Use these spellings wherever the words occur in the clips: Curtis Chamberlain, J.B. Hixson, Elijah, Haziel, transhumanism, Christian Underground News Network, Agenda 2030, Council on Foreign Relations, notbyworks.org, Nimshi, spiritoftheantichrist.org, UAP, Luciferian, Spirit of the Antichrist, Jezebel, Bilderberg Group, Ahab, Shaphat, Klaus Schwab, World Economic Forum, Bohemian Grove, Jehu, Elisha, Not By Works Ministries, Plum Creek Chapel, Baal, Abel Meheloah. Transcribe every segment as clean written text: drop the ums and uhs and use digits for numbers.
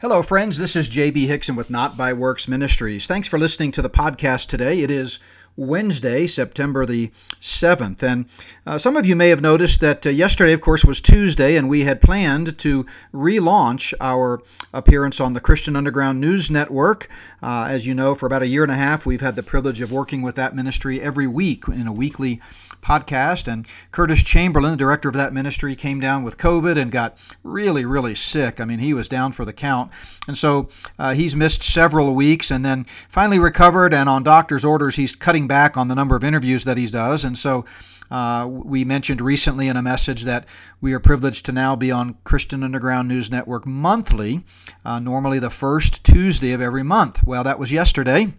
Hello, friends. This is J.B. Hixson with Not By Works Ministries. Thanks for listening to the podcast today. It is Wednesday, September the 7th. And some of you may have noticed that yesterday, of course, was Tuesday, and we had planned to relaunch our appearance on the Christian Underground News Network. As you know, for about a year and a half, we've had the privilege of working with that ministry every week in a weekly podcast. And Curtis Chamberlain, the director of that ministry, came down with COVID and got really, really sick. I mean, he was down for the count. And so he's missed several weeks and then finally recovered. And on doctor's orders, he's cutting back on the number of interviews that he does. And so we mentioned recently in a message that we are privileged to now be on Christian Underground News Network monthly, normally the first Tuesday of every month. Well, that was yesterday.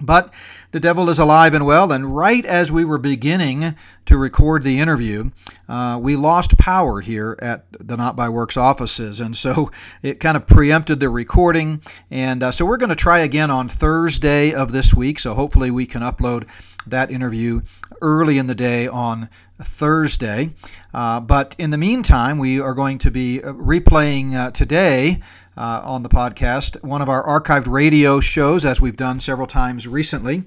But the devil is alive and well, and right as we were beginning to record the interview, we lost power here at the Not By Works offices, and so it kind of preempted the recording, and so we're going to try again on Thursday of this week, so hopefully we can upload that interview early in the day on Thursday. But in the meantime, we are going to be replaying today on the podcast one of our archived radio shows, as we've done several times recently.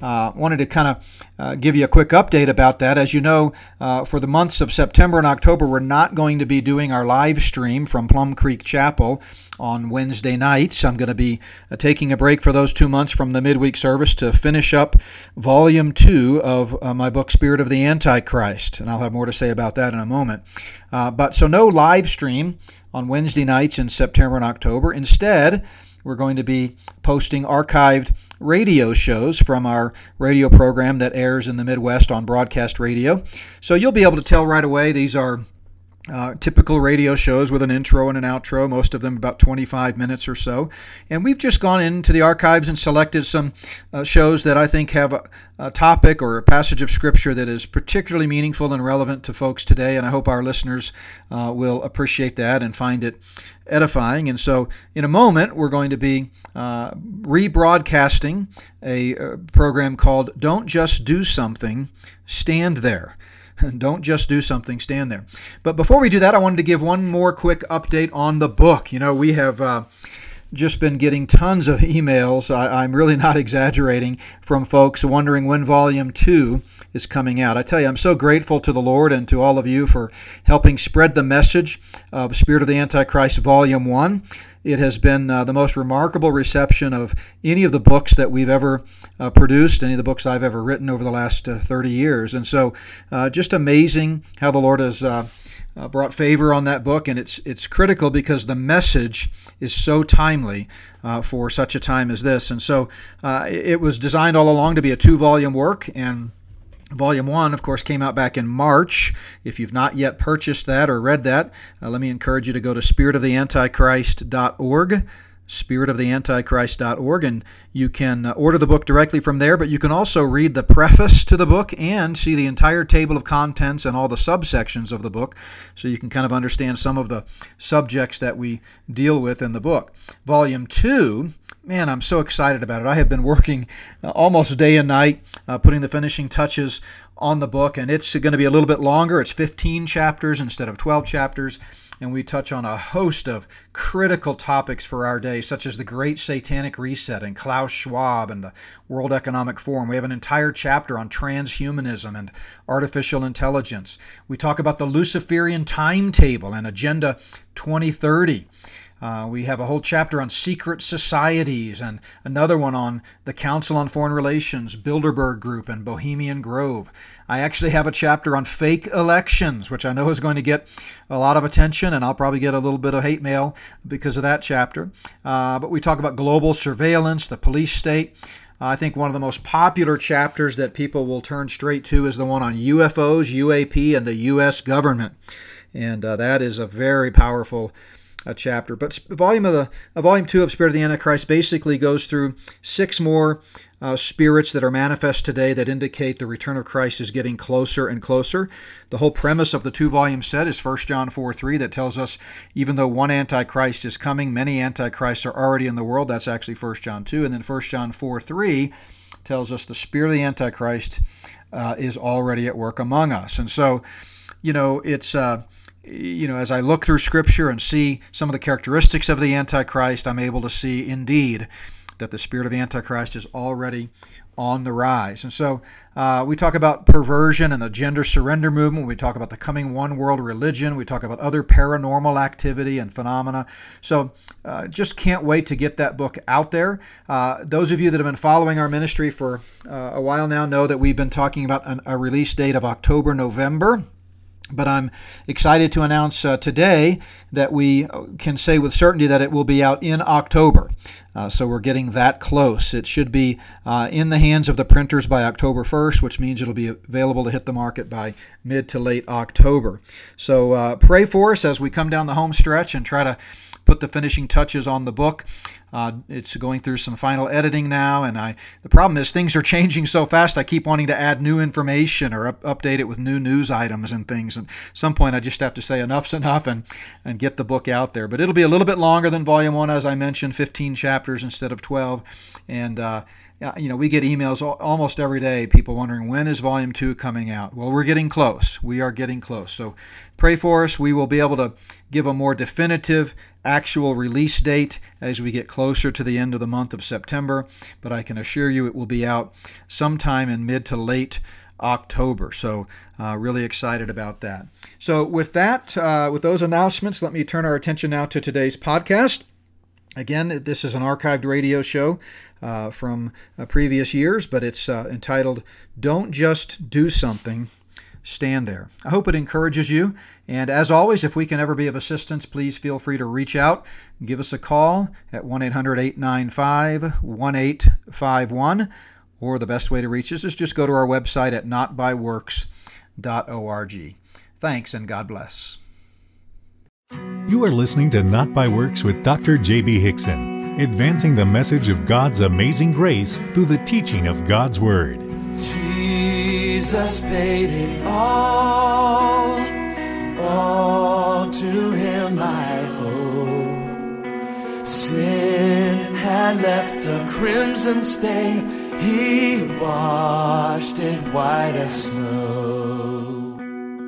Wanted to kind of give you a quick update about that. As you know, for the months of September and October, we're not going to be doing our live stream from Plum Creek Chapel on Wednesday nights. I'm going to be taking a break for those 2 months from the midweek service to finish up Volume 2 of my book, Spirit of the Antichrist, and I'll have more to say about that in a moment. But so no live stream on Wednesday nights in September and October. Instead, we're going to be posting archived radio shows from our radio program that airs in the Midwest on broadcast radio. So you'll be able to tell right away these are typical radio shows with an intro and an outro, most of them about 25 minutes or so. And we've just gone into the archives and selected some shows that I think have a topic or a passage of Scripture that is particularly meaningful and relevant to folks today. And I hope our listeners will appreciate that and find it edifying. And so in a moment, we're going to be rebroadcasting a program called Don't Just Do Something, Stand There. Don't just do something, stand there. But before we do that, I wanted to give one more quick update on the book. You know, we have just been getting tons of emails, I'm really not exaggerating, from folks wondering when Volume 2 is coming out. I tell you, I'm so grateful to the Lord and to all of you for helping spread the message of Spirit of the Antichrist, Volume 1. It has been the most remarkable reception of any of the books that we've ever produced, any of the books I've ever written over the last 30 years. And so just amazing how the Lord has brought favor on that book, and it's critical because the message is so timely for such a time as this. And so it was designed all along to be a two-volume work, and Volume 1, of course, came out back in March. If you've not yet purchased that or read that, let me encourage you to go to spiritoftheantichrist.org, spiritoftheantichrist.org, and you can order the book directly from there, but you can also read the preface to the book and see the entire table of contents and all the subsections of the book, so you can kind of understand some of the subjects that we deal with in the book. Volume 2, man, I'm so excited about it. I have been working almost day and night, putting the finishing touches on the book, and it's going to be a little bit longer. It's 15 chapters instead of 12 chapters, and we touch on a host of critical topics for our day, such as the Great Satanic Reset and Klaus Schwab and the World Economic Forum. We have an entire chapter on transhumanism and artificial intelligence. We talk about the Luciferian timetable and Agenda 2030. We have a whole chapter on secret societies and another one on the Council on Foreign Relations, Bilderberg Group, and Bohemian Grove. I actually have a chapter on fake elections, which I know is going to get a lot of attention, and I'll probably get a little bit of hate mail because of that chapter. But we talk about global surveillance, the police state. I think one of the most popular chapters that people will turn straight to is the one on UFOs, UAP, and the U.S. government. And that is a very powerful chapter. But Volume 2 of Spirit of the Antichrist basically goes through six more spirits that are manifest today that indicate the return of Christ is getting closer and closer. The whole premise of the two-volume set is 1 John 4:3 that tells us even though one Antichrist is coming, many Antichrists are already in the world. That's actually 1 John 2. And then 1 John 4:3 tells us the Spirit of the Antichrist is already at work among us. And so, you know, it's you know, as I look through Scripture and see some of the characteristics of the Antichrist, I'm able to see indeed that the spirit of Antichrist is already on the rise. And so we talk about perversion and the gender surrender movement. We talk about the coming one world religion. We talk about other paranormal activity and phenomena. So just can't wait to get that book out there. Those of you that have been following our ministry for a while now know that we've been talking about a release date of October, November. But I'm excited to announce today that we can say with certainty that it will be out in October. So we're getting that close. It should be in the hands of the printers by October 1st, which means it'll be available to hit the market by mid to late October. So pray for us as we come down the home stretch and try to put the finishing touches on the book. It's going through some final editing now, and the problem is things are changing so fast. I keep wanting to add new information or update it with new news items and things. And at some point, I just have to say enough's enough and get the book out there. But it'll be a little bit longer than Volume 1, as I mentioned, 15 chapters instead of 12. And you know, we get emails almost every day, people wondering, when is Volume 2 coming out? Well, we're getting close. We are getting close. So pray for us. We will be able to give a more definitive actual release date as we get closer to the end of the month of September. But I can assure you it will be out sometime in mid to late October. So really excited about that. So with that, with those announcements, let me turn our attention now to today's podcast. Again, this is an archived radio show from previous years, but it's entitled, Don't Just Do Something, Stand There. I hope it encourages you. And as always, if we can ever be of assistance, please feel free to reach out. Give us a call at 1-800-895-1851. Or the best way to reach us is just go to our website at notbyworks.org. Thanks, and God bless. You are listening to Not By Works with Dr. J.B. Hixson, advancing the message of God's amazing grace through the teaching of God's Word. Jesus paid it all to Him I owe. Sin had left a crimson stain, He washed it white as snow.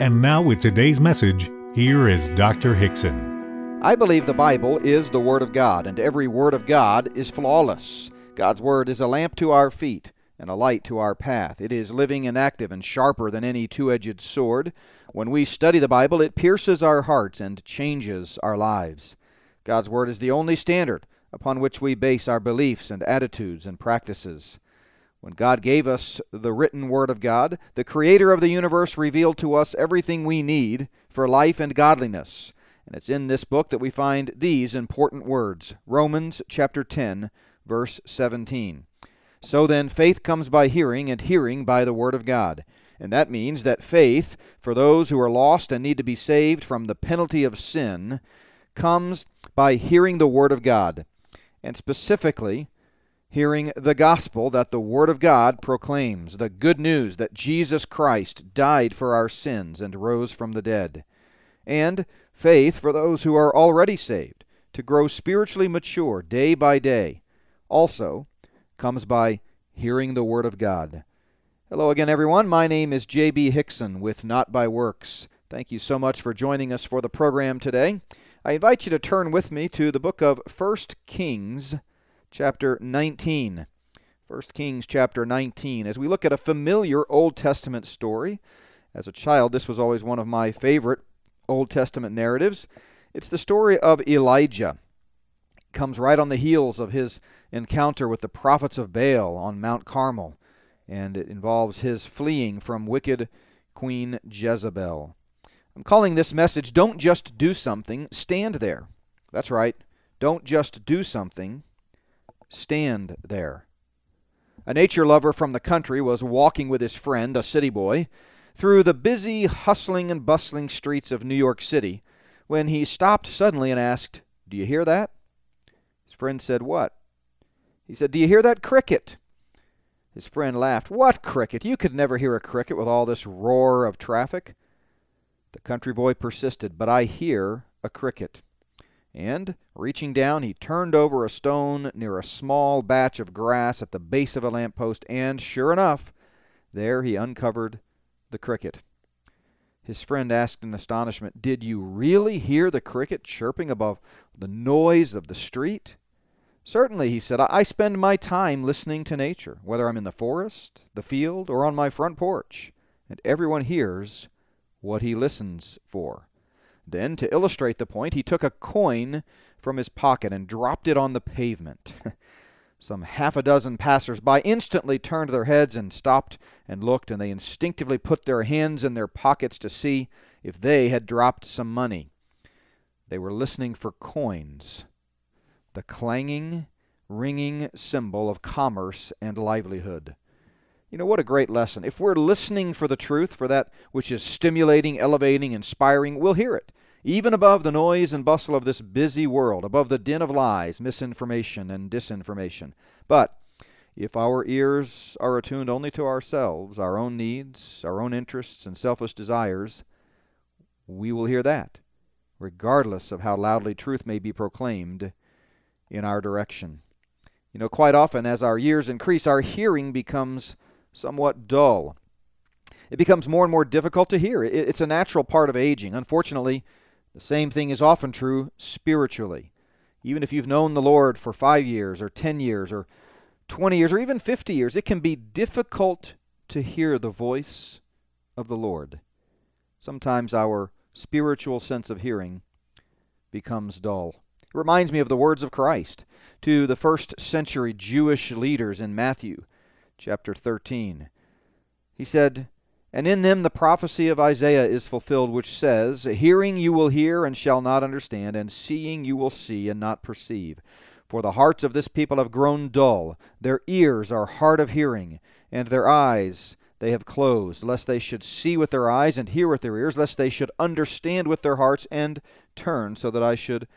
And now with today's message, here is Dr. Hixson. I believe the Bible is the Word of God, and every word of God is flawless. God's Word is a lamp to our feet and a light to our path. It is living and active and sharper than any two-edged sword. When we study the Bible, it pierces our hearts and changes our lives. God's Word is the only standard upon which we base our beliefs and attitudes and practices. When God gave us the written Word of God, the Creator of the universe revealed to us everything we need for life and godliness. And it's in this book that we find these important words, Romans chapter 10, verse 17. So then, faith comes by hearing, and hearing by the Word of God. And that means that faith, for those who are lost and need to be saved from the penalty of sin, comes by hearing the Word of God, and specifically hearing the gospel that the Word of God proclaims, the good news that Jesus Christ died for our sins and rose from the dead, and faith for those who are already saved to grow spiritually mature day by day also comes by hearing the Word of God. Hello again, everyone. My name is J.B. Hixson with Not By Works. Thank you so much for joining us for the program today. I invite you to turn with me to the book of 1 Kings Chapter 19, 1 Kings chapter 19. As we look at a familiar Old Testament story, as a child, this was always one of my favorite Old Testament narratives. It's the story of Elijah. It comes right on the heels of his encounter with the prophets of Baal on Mount Carmel, and it involves his fleeing from wicked Queen Jezebel. I'm calling this message, Don't Just Do Something, Stand There. That's right, don't just do something. Stand there. A nature lover from the country was walking with his friend, a city boy, through the busy, hustling and bustling streets of New York City when he stopped suddenly and asked, "Do you hear that?" His friend said, "What?" He said, "Do you hear that cricket?" His friend laughed, "What cricket? You could never hear a cricket with all this roar of traffic." The country boy persisted, "But I hear a cricket." And, reaching down, he turned over a stone near a small batch of grass at the base of a lamppost, and sure enough, there he uncovered the cricket. His friend asked in astonishment, "Did you really hear the cricket chirping above the noise of the street?" "Certainly," he said. "I spend my time listening to nature, whether I'm in the forest, the field, or on my front porch, and everyone hears what he listens for." Then, to illustrate the point, he took a coin from his pocket and dropped it on the pavement. Some half a dozen passers-by instantly turned their heads and stopped and looked, and they instinctively put their hands in their pockets to see if they had dropped some money. They were listening for coins, the clanging, ringing symbol of commerce and livelihood. You know, what a great lesson. If we're listening for the truth, for that which is stimulating, elevating, inspiring, we'll hear it, even above the noise and bustle of this busy world, above the din of lies, misinformation, and disinformation. But if our ears are attuned only to ourselves, our own needs, our own interests, and selfish desires, we will hear that, regardless of how loudly truth may be proclaimed in our direction. You know, quite often as our years increase, our hearing becomes somewhat dull. It becomes more and more difficult to hear. It's a natural part of aging. Unfortunately, the same thing is often true spiritually. Even if you've known the Lord for 5 years or 10 years or 20 years or even 50 years, it can be difficult to hear the voice of the Lord. Sometimes our spiritual sense of hearing becomes dull. It reminds me of the words of Christ to the first century Jewish leaders in Matthew chapter 13. He said, "And in them the prophecy of Isaiah is fulfilled, which says, 'Hearing you will hear and shall not understand, and seeing you will see and not perceive. For the hearts of this people have grown dull, their ears are hard of hearing, and their eyes they have closed, lest they should see with their eyes and hear with their ears, lest they should understand with their hearts and turn, so that I should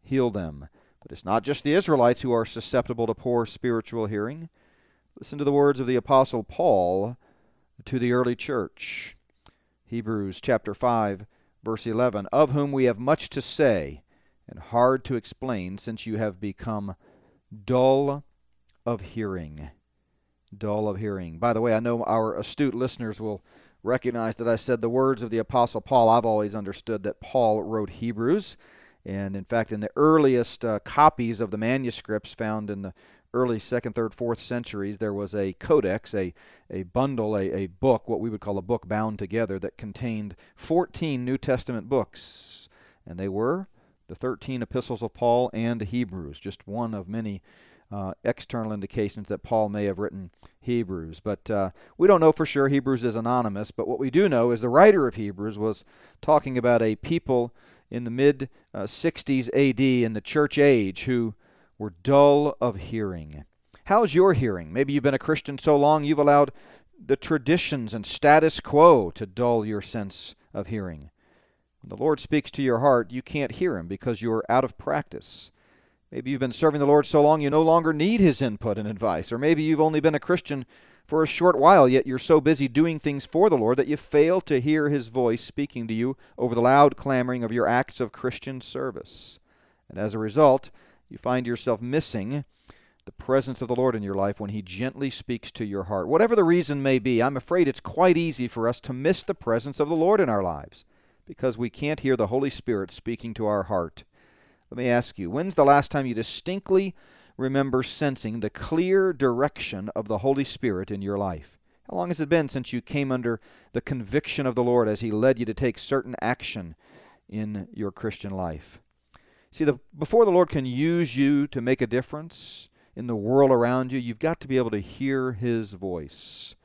heal them.'" But it's not just the Israelites who are susceptible to poor spiritual hearing. Listen to the words of the Apostle Paul to the early church. Hebrews chapter 5, verse 11, "Of whom we have much to say and hard to explain, since you have become dull of hearing." Dull of hearing. By the way, I know our astute listeners will recognize that I said the words of the Apostle Paul. I've always understood that Paul wrote Hebrews. And in fact, in the earliest copies of the manuscripts found in the early 2nd, 3rd, 4th centuries, there was a codex, a bundle, a book, what we would call a book bound together, that contained 14 New Testament books. And they were the 13 epistles of Paul and Hebrews, just one of many external indications that Paul may have written Hebrews. But we don't know for sure. Hebrews is anonymous. But what we do know is the writer of Hebrews was talking about a people in the mid-60s A.D. in the church age who were dull of hearing. How's your hearing? Maybe you've been a Christian so long you've allowed the traditions and status quo to dull your sense of hearing. When the Lord speaks to your heart, you can't hear Him because you're out of practice. Maybe you've been serving the Lord so long you no longer need His input and advice. Or maybe you've only been a Christian for a short while, yet you're so busy doing things for the Lord that you fail to hear His voice speaking to you over the loud clamoring of your acts of Christian service. And as a result, you find yourself missing the presence of the Lord in your life when He gently speaks to your heart. Whatever the reason may be, I'm afraid it's quite easy for us to miss the presence of the Lord in our lives because we can't hear the Holy Spirit speaking to our heart. Let me ask you, when's the last time you distinctly remember sensing the clear direction of the Holy Spirit in your life? How long has it been since you came under the conviction of the Lord as He led you to take certain action in your Christian life? See, before the Lord can use you to make a difference in the world around you, you've got to be able to hear His voice.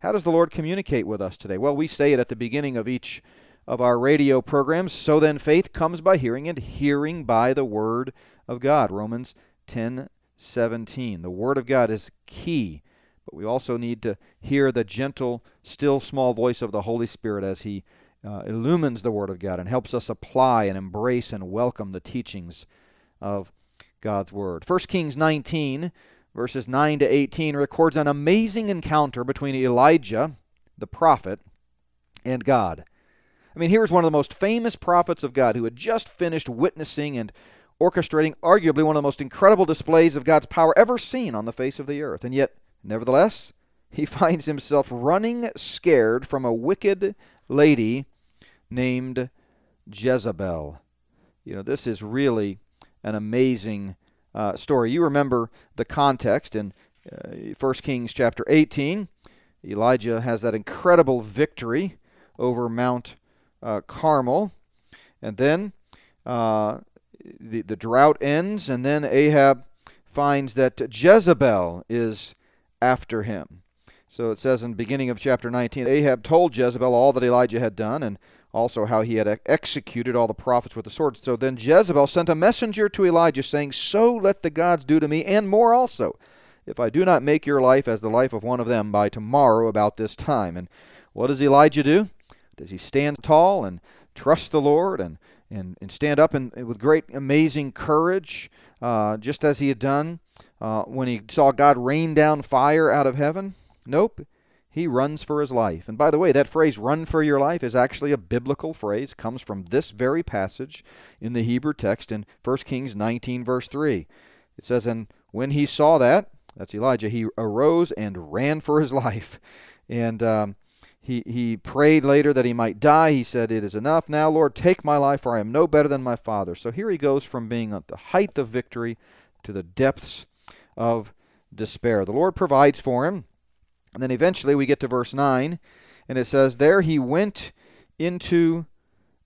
How does the Lord communicate with us today? Well, we say it at the beginning of each of our radio programs. So then faith comes by hearing, and hearing by the Word of God. Romans 10:17. The Word of God is key, but we also need to hear the gentle, still, small voice of the Holy Spirit as He illumines the Word of God and helps us apply and embrace and welcome the teachings of God's Word. 1 Kings 19, verses 9 to 18, records an amazing encounter between Elijah, the prophet, and God. I mean, here's one of the most famous prophets of God who had just finished witnessing and orchestrating arguably one of the most incredible displays of God's power ever seen on the face of the earth. And yet, nevertheless, he finds himself running scared from a wicked lady named Jezebel. You know, this is really an amazing story. You remember the context in 1 Kings chapter 18. Elijah has that incredible victory over Mount Carmel. And then the drought ends, and then Ahab finds that Jezebel is after him. So it says in the beginning of chapter 19, Ahab told Jezebel all that Elijah had done and also how he had executed all the prophets with the sword. So then Jezebel sent a messenger to Elijah, saying, "So let the gods do to me, and more also, if I do not make your life as the life of one of them by tomorrow about this time." And what does Elijah do? Does he stand tall and trust the Lord and stand up and with great amazing courage, just as he had done when he saw God rain down fire out of heaven? Nope. He runs for his life. And by the way, that phrase, run for your life, is actually a biblical phrase. It comes from this very passage in the Hebrew text in 1 Kings 19, verse 3. It says, "And when he saw that," that's Elijah, "he arose and ran for his life. And he prayed later that he might die. He said, 'It is enough now, Lord, take my life, for I am no better than my father.'" So here he goes from being at the height of victory to the depths of despair. The Lord provides for him. And then eventually we get to verse 9, and it says, "There he went into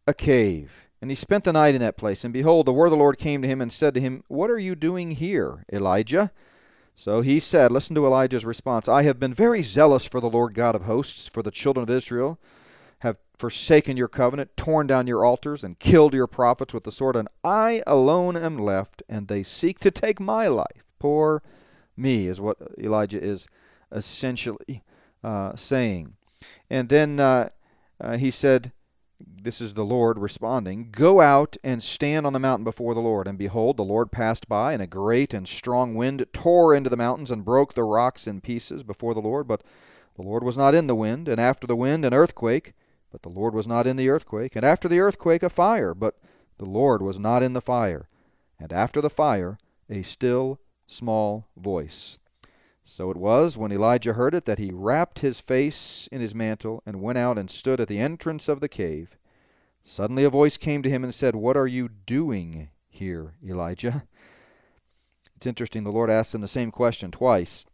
a cave, and he spent the night in that place. And behold, the word of the Lord came to him and said to him, 'What are you doing here, Elijah?' So he said," listen to Elijah's response, "'I have been very zealous for the Lord God of hosts, for the children of Israel have forsaken your covenant, torn down your altars, and killed your prophets with the sword, and I alone am left, and they seek to take my life.'" Poor me is what Elijah is essentially saying. And then he said, this is the Lord responding, "Go out and stand on the mountain before the Lord. And behold, the Lord passed by, and a great and strong wind tore into the mountains and broke the rocks in pieces before the Lord. But the Lord was not in the wind. And after the wind, an earthquake. But the Lord was not in the earthquake. And after the earthquake, a fire. But the Lord was not in the fire. And after the fire, a still small voice. So it was, when Elijah heard it, that he wrapped his face in his mantle and went out and stood at the entrance of the cave. Suddenly a voice came to him and said, 'What are you doing here, Elijah?'" It's interesting, the Lord asked him the same question twice.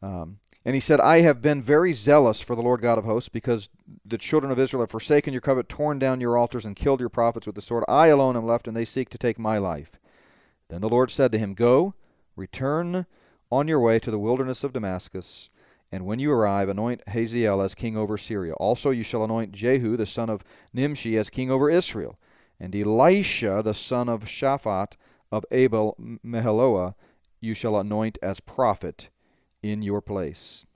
"And he said, 'I have been very zealous for the Lord God of hosts, because the children of Israel have forsaken your covenant, torn down your altars, and killed your prophets with the sword. I alone am left, and they seek to take my life.' Then the Lord said to him, 'Go, return on your way to the wilderness of Damascus, and when you arrive, anoint Haziel as king over Syria. Also you shall anoint Jehu the son of Nimshi as king over Israel, and Elisha the son of Shaphat of Abel Meheloah you shall anoint as prophet in your place.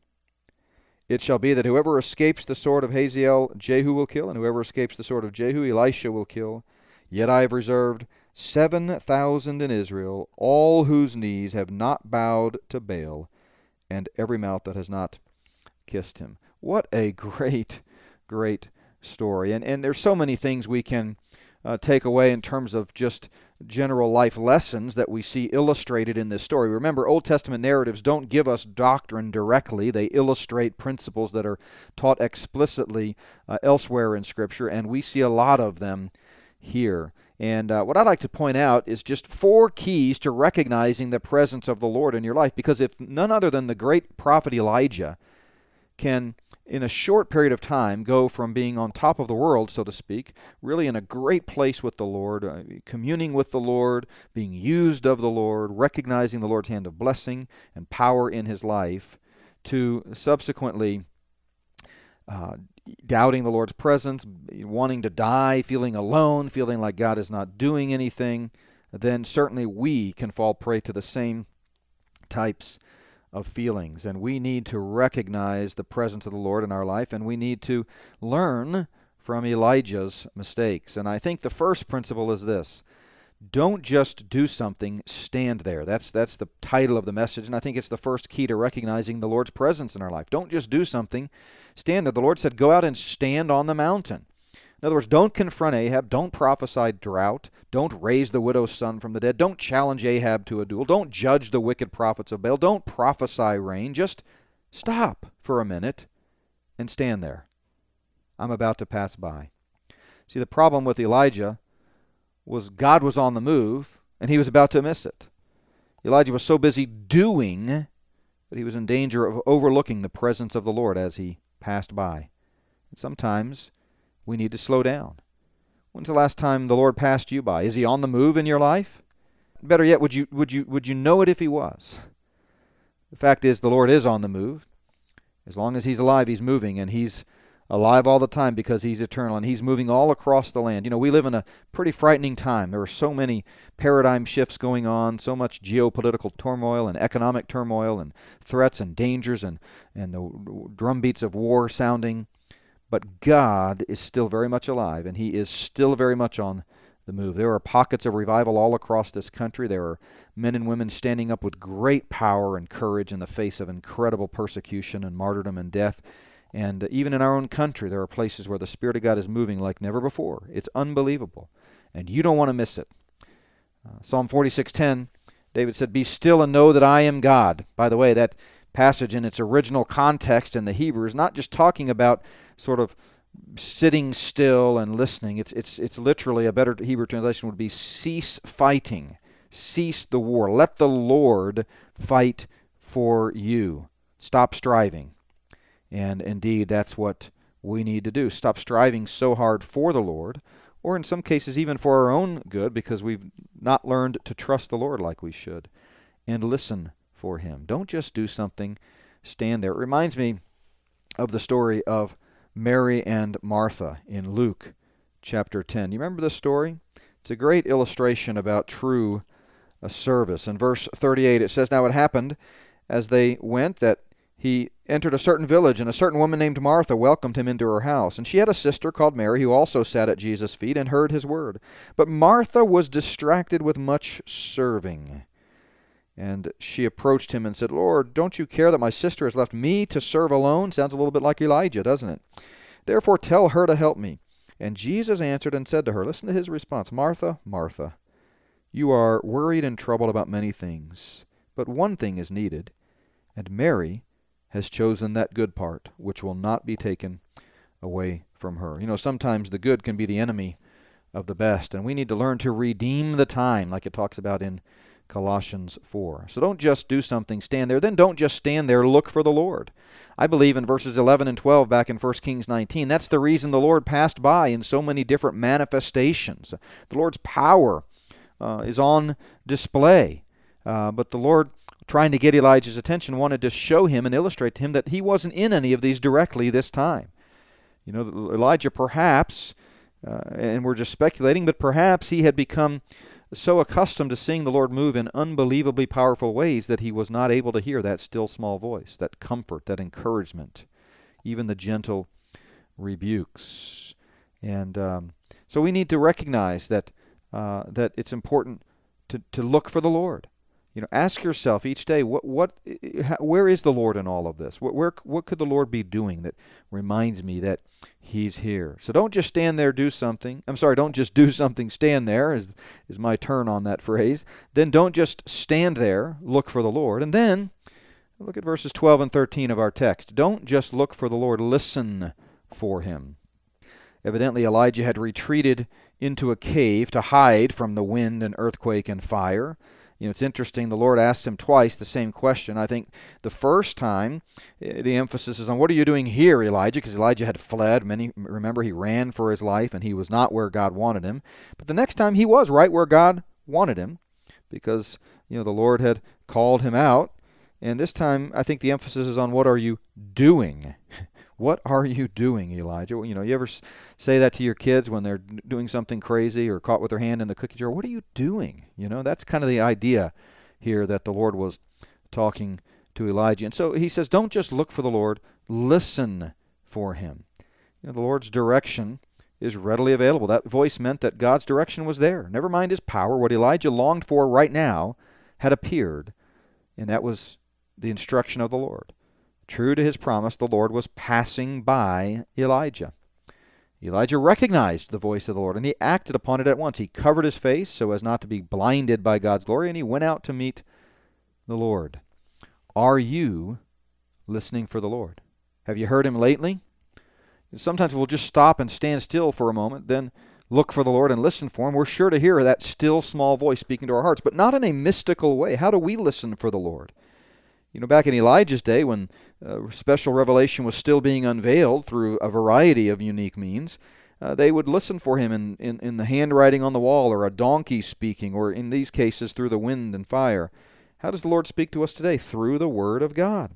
It shall be that whoever escapes the sword of Haziel, Jehu will kill, and whoever escapes the sword of Jehu, Elisha will kill. Yet I have reserved 7,000 in Israel, all whose knees have not bowed to Baal, and every mouth that has not kissed him.'" What a great, great story. And there's so many things we can take away in terms of just general life lessons that we see illustrated in this story. Remember, Old Testament narratives don't give us doctrine directly. They illustrate principles that are taught explicitly elsewhere in Scripture, and we see a lot of them here. And what I'd like to point out is just four keys to recognizing the presence of the Lord in your life, because if none other than the great prophet Elijah can, in a short period of time, go from being on top of the world, so to speak, really in a great place with the Lord, communing with the Lord, being used of the Lord, recognizing the Lord's hand of blessing and power in his life, to subsequently doubting the Lord's presence, wanting to die, feeling alone, feeling like God is not doing anything, then certainly we can fall prey to the same types of feelings. And we need to recognize the presence of the Lord in our life, and we need to learn from Elijah's mistakes. And I think the first principle is this: don't just do something, stand there. That's the title of the message, and I think it's the first key to recognizing the Lord's presence in our life. Don't just do something, stand there. The Lord said, go out and stand on the mountain. In other words, don't confront Ahab, don't prophesy drought, don't raise the widow's son from the dead, don't challenge Ahab to a duel, don't judge the wicked prophets of Baal, don't prophesy rain. Just stop for a minute and stand there. I'm about to pass by. See, the problem with Elijah was God was on the move, and he was about to miss it. Elijah was so busy doing that he was in danger of overlooking the presence of the Lord as he passed by. And sometimes we need to slow down. When's the last time the Lord passed you by? Is he on the move in your life? Better yet, would you know it if he was? The fact is, the Lord is on the move. As long as he's alive, he's moving, and he's alive all the time because he's eternal, and he's moving all across the land. You know, we live in a pretty frightening time. There are so many paradigm shifts going on, so much geopolitical turmoil and economic turmoil and threats and dangers and the drumbeats of war sounding. But God is still very much alive, and he is still very much on the move. There are pockets of revival all across this country. There are men and women standing up with great power and courage in the face of incredible persecution and martyrdom and death. And even in our own country, there are places where the Spirit of God is moving like never before. It's unbelievable, and you don't want to miss it. Psalm 46:10, David said, "Be still and know that I am God." By the way, that passage in its original context in the Hebrew is not just talking about sort of sitting still and listening. It's literally, a better Hebrew translation would be cease fighting, cease the war. Let the Lord fight for you. Stop striving. And indeed, that's what we need to do. Stop striving so hard for the Lord, or in some cases even for our own good, because we've not learned to trust the Lord like we should, and listen for him. Don't just do something, stand there. It reminds me of the story of Mary and Martha in Luke chapter 10. You remember this story? It's a great illustration about true service. In verse 38, it says, "Now it happened as they went that he entered a certain village, and a certain woman named Martha welcomed him into her house. And she had a sister called Mary, who also sat at Jesus' feet and heard his word. But Martha was distracted with much serving. And she approached him and said, 'Lord, don't you care that my sister has left me to serve alone?'" Sounds a little bit like Elijah, doesn't it? "Therefore tell her to help me." And Jesus answered and said to her," listen to his response, "Martha, Martha, you are worried and troubled about many things, but one thing is needed, and Mary has chosen that good part, which will not be taken away from her." You know, sometimes the good can be the enemy of the best, and we need to learn to redeem the time, like it talks about in Colossians 4. So don't just do something, stand there. Then don't just stand there, look for the Lord. I believe in verses 11 and 12 back in 1 Kings 19, that's the reason the Lord passed by in so many different manifestations. The Lord's power is on display, but the Lord, trying to get Elijah's attention, wanted to show him and illustrate to him that he wasn't in any of these directly this time. You know, Elijah perhaps, and we're just speculating, but perhaps he had become so accustomed to seeing the Lord move in unbelievably powerful ways that he was not able to hear that still small voice, that comfort, that encouragement, even the gentle rebukes. And so we need to recognize that it's important to look for the Lord. You know, ask yourself each day, where is the Lord in all of this? What could the Lord be doing that reminds me that he's here? So don't just stand there, do something. I'm sorry, don't just do something, stand there is my turn on that phrase. Then don't just stand there, look for the Lord. And then look at verses 12 and 13 of our text. Don't just look for the Lord, listen for him. Evidently, Elijah had retreated into a cave to hide from the wind and earthquake and fire. You know, it's interesting, the Lord asked him twice the same question. I think the first time, the emphasis is on, what are you doing here, Elijah? Because Elijah had fled. Many remember he ran for his life, and he was not where God wanted him. But the next time, he was right where God wanted him, because, you know, the Lord had called him out. And this time, I think the emphasis is on, what are you doing? What are you doing, Elijah? You know, you ever say that to your kids when they're doing something crazy or caught with their hand in the cookie jar? What are you doing? You know, that's kind of the idea here that the Lord was talking to Elijah. And so he says, don't just look for the Lord, listen for him. You know, the Lord's direction is readily available. That voice meant that God's direction was there. Never mind his power. What Elijah longed for right now had appeared, and that was the instruction of the Lord. True to his promise, the Lord was passing by Elijah. Elijah recognized the voice of the Lord, and he acted upon it at once. He covered his face so as not to be blinded by God's glory, and he went out to meet the Lord. Are you listening for the Lord? Have you heard him lately? And sometimes we'll just stop and stand still for a moment, then look for the Lord and listen for Him. We're sure to hear that still small voice speaking to our hearts, but not in a mystical way. How do we listen for the Lord? You know, back in Elijah's day, when special revelation was still being unveiled through a variety of unique means, they would listen for him in the handwriting on the wall, or a donkey speaking, or in these cases, through the wind and fire. How does the Lord speak to us today? Through the Word of God.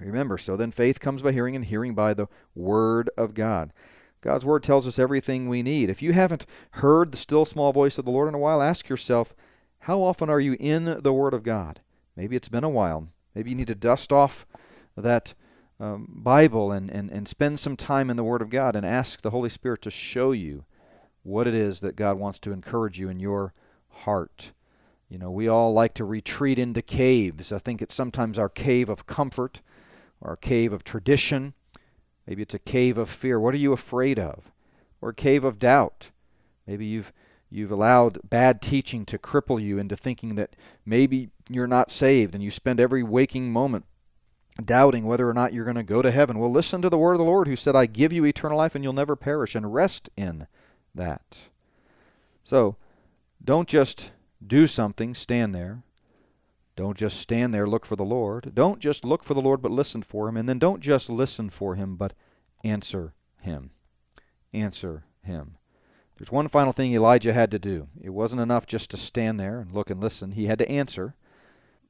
Remember, so then faith comes by hearing, and hearing by the Word of God. God's Word tells us everything we need. If you haven't heard the still small voice of the Lord in a while, ask yourself, how often are you in the Word of God? Maybe it's been a while. Maybe you need to dust off that Bible and spend some time in the Word of God and ask the Holy Spirit to show you what it is that God wants to encourage you in your heart. You know, we all like to retreat into caves. I think it's sometimes our cave of comfort, our cave of tradition. Maybe it's a cave of fear. What are you afraid of? Or a cave of doubt. Maybe you've allowed bad teaching to cripple you into thinking that maybe you're not saved, and you spend every waking moment doubting whether or not you're going to go to heaven. Well, listen to the word of the Lord, who said, I give you eternal life and you'll never perish, and rest in that. So don't just do something, stand there. Don't just stand there, look for the Lord. Don't just look for the Lord, but listen for Him. And then don't just listen for Him, but answer Him. Answer Him. There's one final thing Elijah had to do. It wasn't enough just to stand there and look and listen. He had to answer.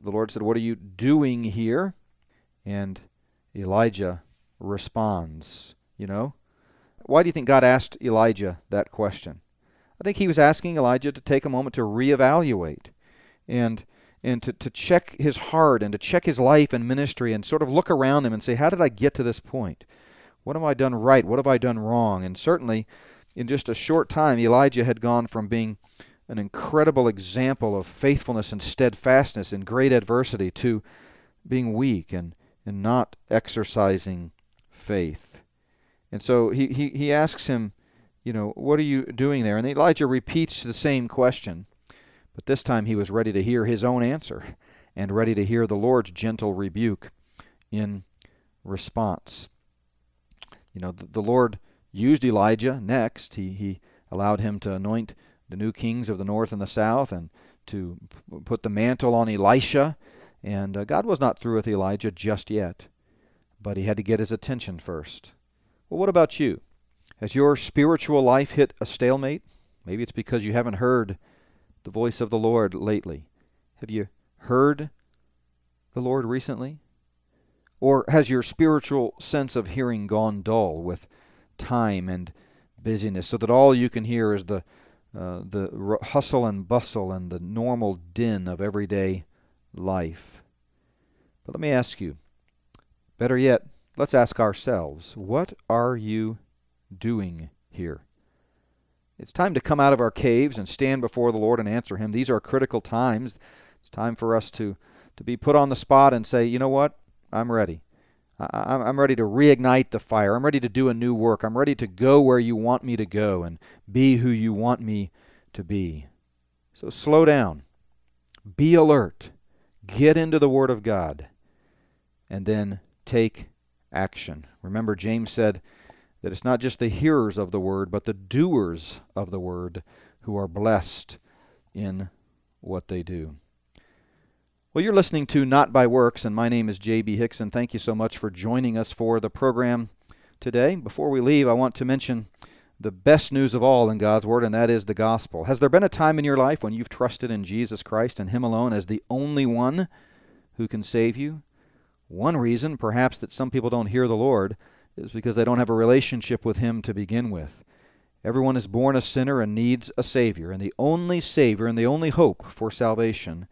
The Lord said, what are you doing here? And Elijah responds, you know. Why do you think God asked Elijah that question? I think He was asking Elijah to take a moment to reevaluate and to check his heart and to check his life and ministry and sort of look around him and say, how did I get to this point? What have I done right? What have I done wrong? And certainly, in just a short time, Elijah had gone from being an incredible example of faithfulness and steadfastness in great adversity to being weak and not exercising faith. And so he asks him, you know, what are you doing there? And Elijah repeats the same question, but this time he was ready to hear his own answer and ready to hear the Lord's gentle rebuke in response. You know, the Lord used Elijah next. He allowed him to anoint the new kings of the north and the south and to put the mantle on Elisha. And God was not through with Elijah just yet, but He had to get his attention first. Well, what about you? Has your spiritual life hit a stalemate? Maybe it's because you haven't heard the voice of the Lord lately. Have you heard the Lord recently? Or has your spiritual sense of hearing gone dull with time and busyness, so that all you can hear is the hustle and bustle and the normal din of everyday life? But let me ask you, better yet, let's ask ourselves, what are you doing here? It's time to come out of our caves and stand before the Lord and answer Him. These are critical times. It's time for us to be put on the spot and say, you know what, I'm ready. I'm ready to reignite the fire. I'm ready to do a new work. I'm ready to go where you want me to go and be who you want me to be. So slow down. Be alert. Get into the Word of God. And then take action. Remember, James said that it's not just the hearers of the Word, but the doers of the Word who are blessed in what they do. Well, you're listening to Not By Works, and my name is J.B. Hixson. Thank you so much for joining us for the program today. Before we leave, I want to mention the best news of all in God's Word, and that is the gospel. Has there been a time in your life when you've trusted in Jesus Christ and Him alone as the only one who can save you? One reason, perhaps, that some people don't hear the Lord is because they don't have a relationship with Him to begin with. Everyone is born a sinner and needs a Savior, and the only Savior and the only hope for salvation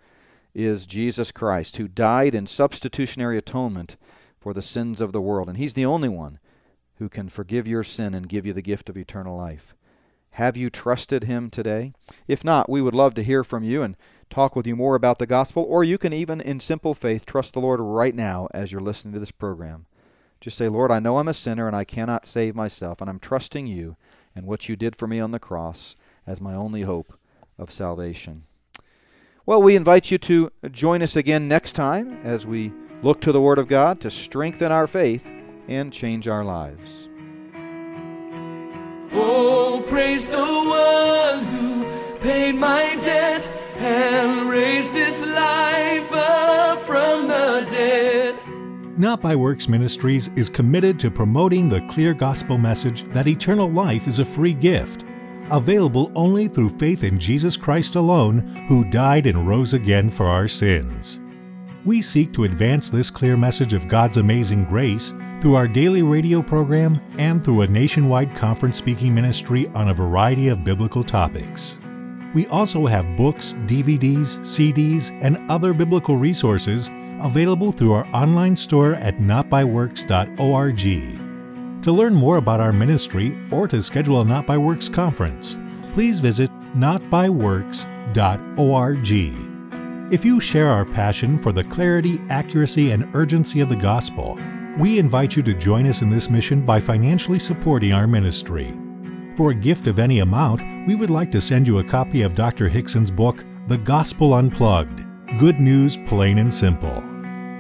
is Jesus Christ, who died in substitutionary atonement for the sins of the world. And He's the only one who can forgive your sin and give you the gift of eternal life. Have you trusted Him today? If not, we would love to hear from you and talk with you more about the gospel, or you can even, in simple faith, trust the Lord right now as you're listening to this program. Just say, Lord, I know I'm a sinner and I cannot save myself, and I'm trusting You and what You did for me on the cross as my only hope of salvation. Well, we invite you to join us again next time as we look to the Word of God to strengthen our faith and change our lives. Oh, praise the one who paid my debt and raised this life up from the dead. Not By Works Ministries is committed to promoting the clear gospel message that eternal life is a free gift, available only through faith in Jesus Christ alone, who died and rose again for our sins. We seek to advance this clear message of God's amazing grace through our daily radio program and through a nationwide conference speaking ministry on a variety of biblical topics. We also have books, DVDs, CDs, and other biblical resources available through our online store at notbyworks.org. To learn more about our ministry or to schedule a Not By Works conference, please visit notbyworks.org. If you share our passion for the clarity, accuracy, and urgency of the gospel, we invite you to join us in this mission by financially supporting our ministry. For a gift of any amount, we would like to send you a copy of Dr. Hixson's book, The Gospel Unplugged, Good News, Plain and Simple.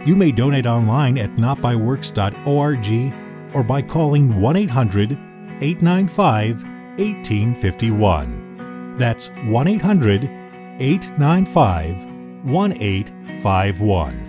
You may donate online at notbyworks.org or by calling 1-800-895-1851. That's 1-800-895-1851.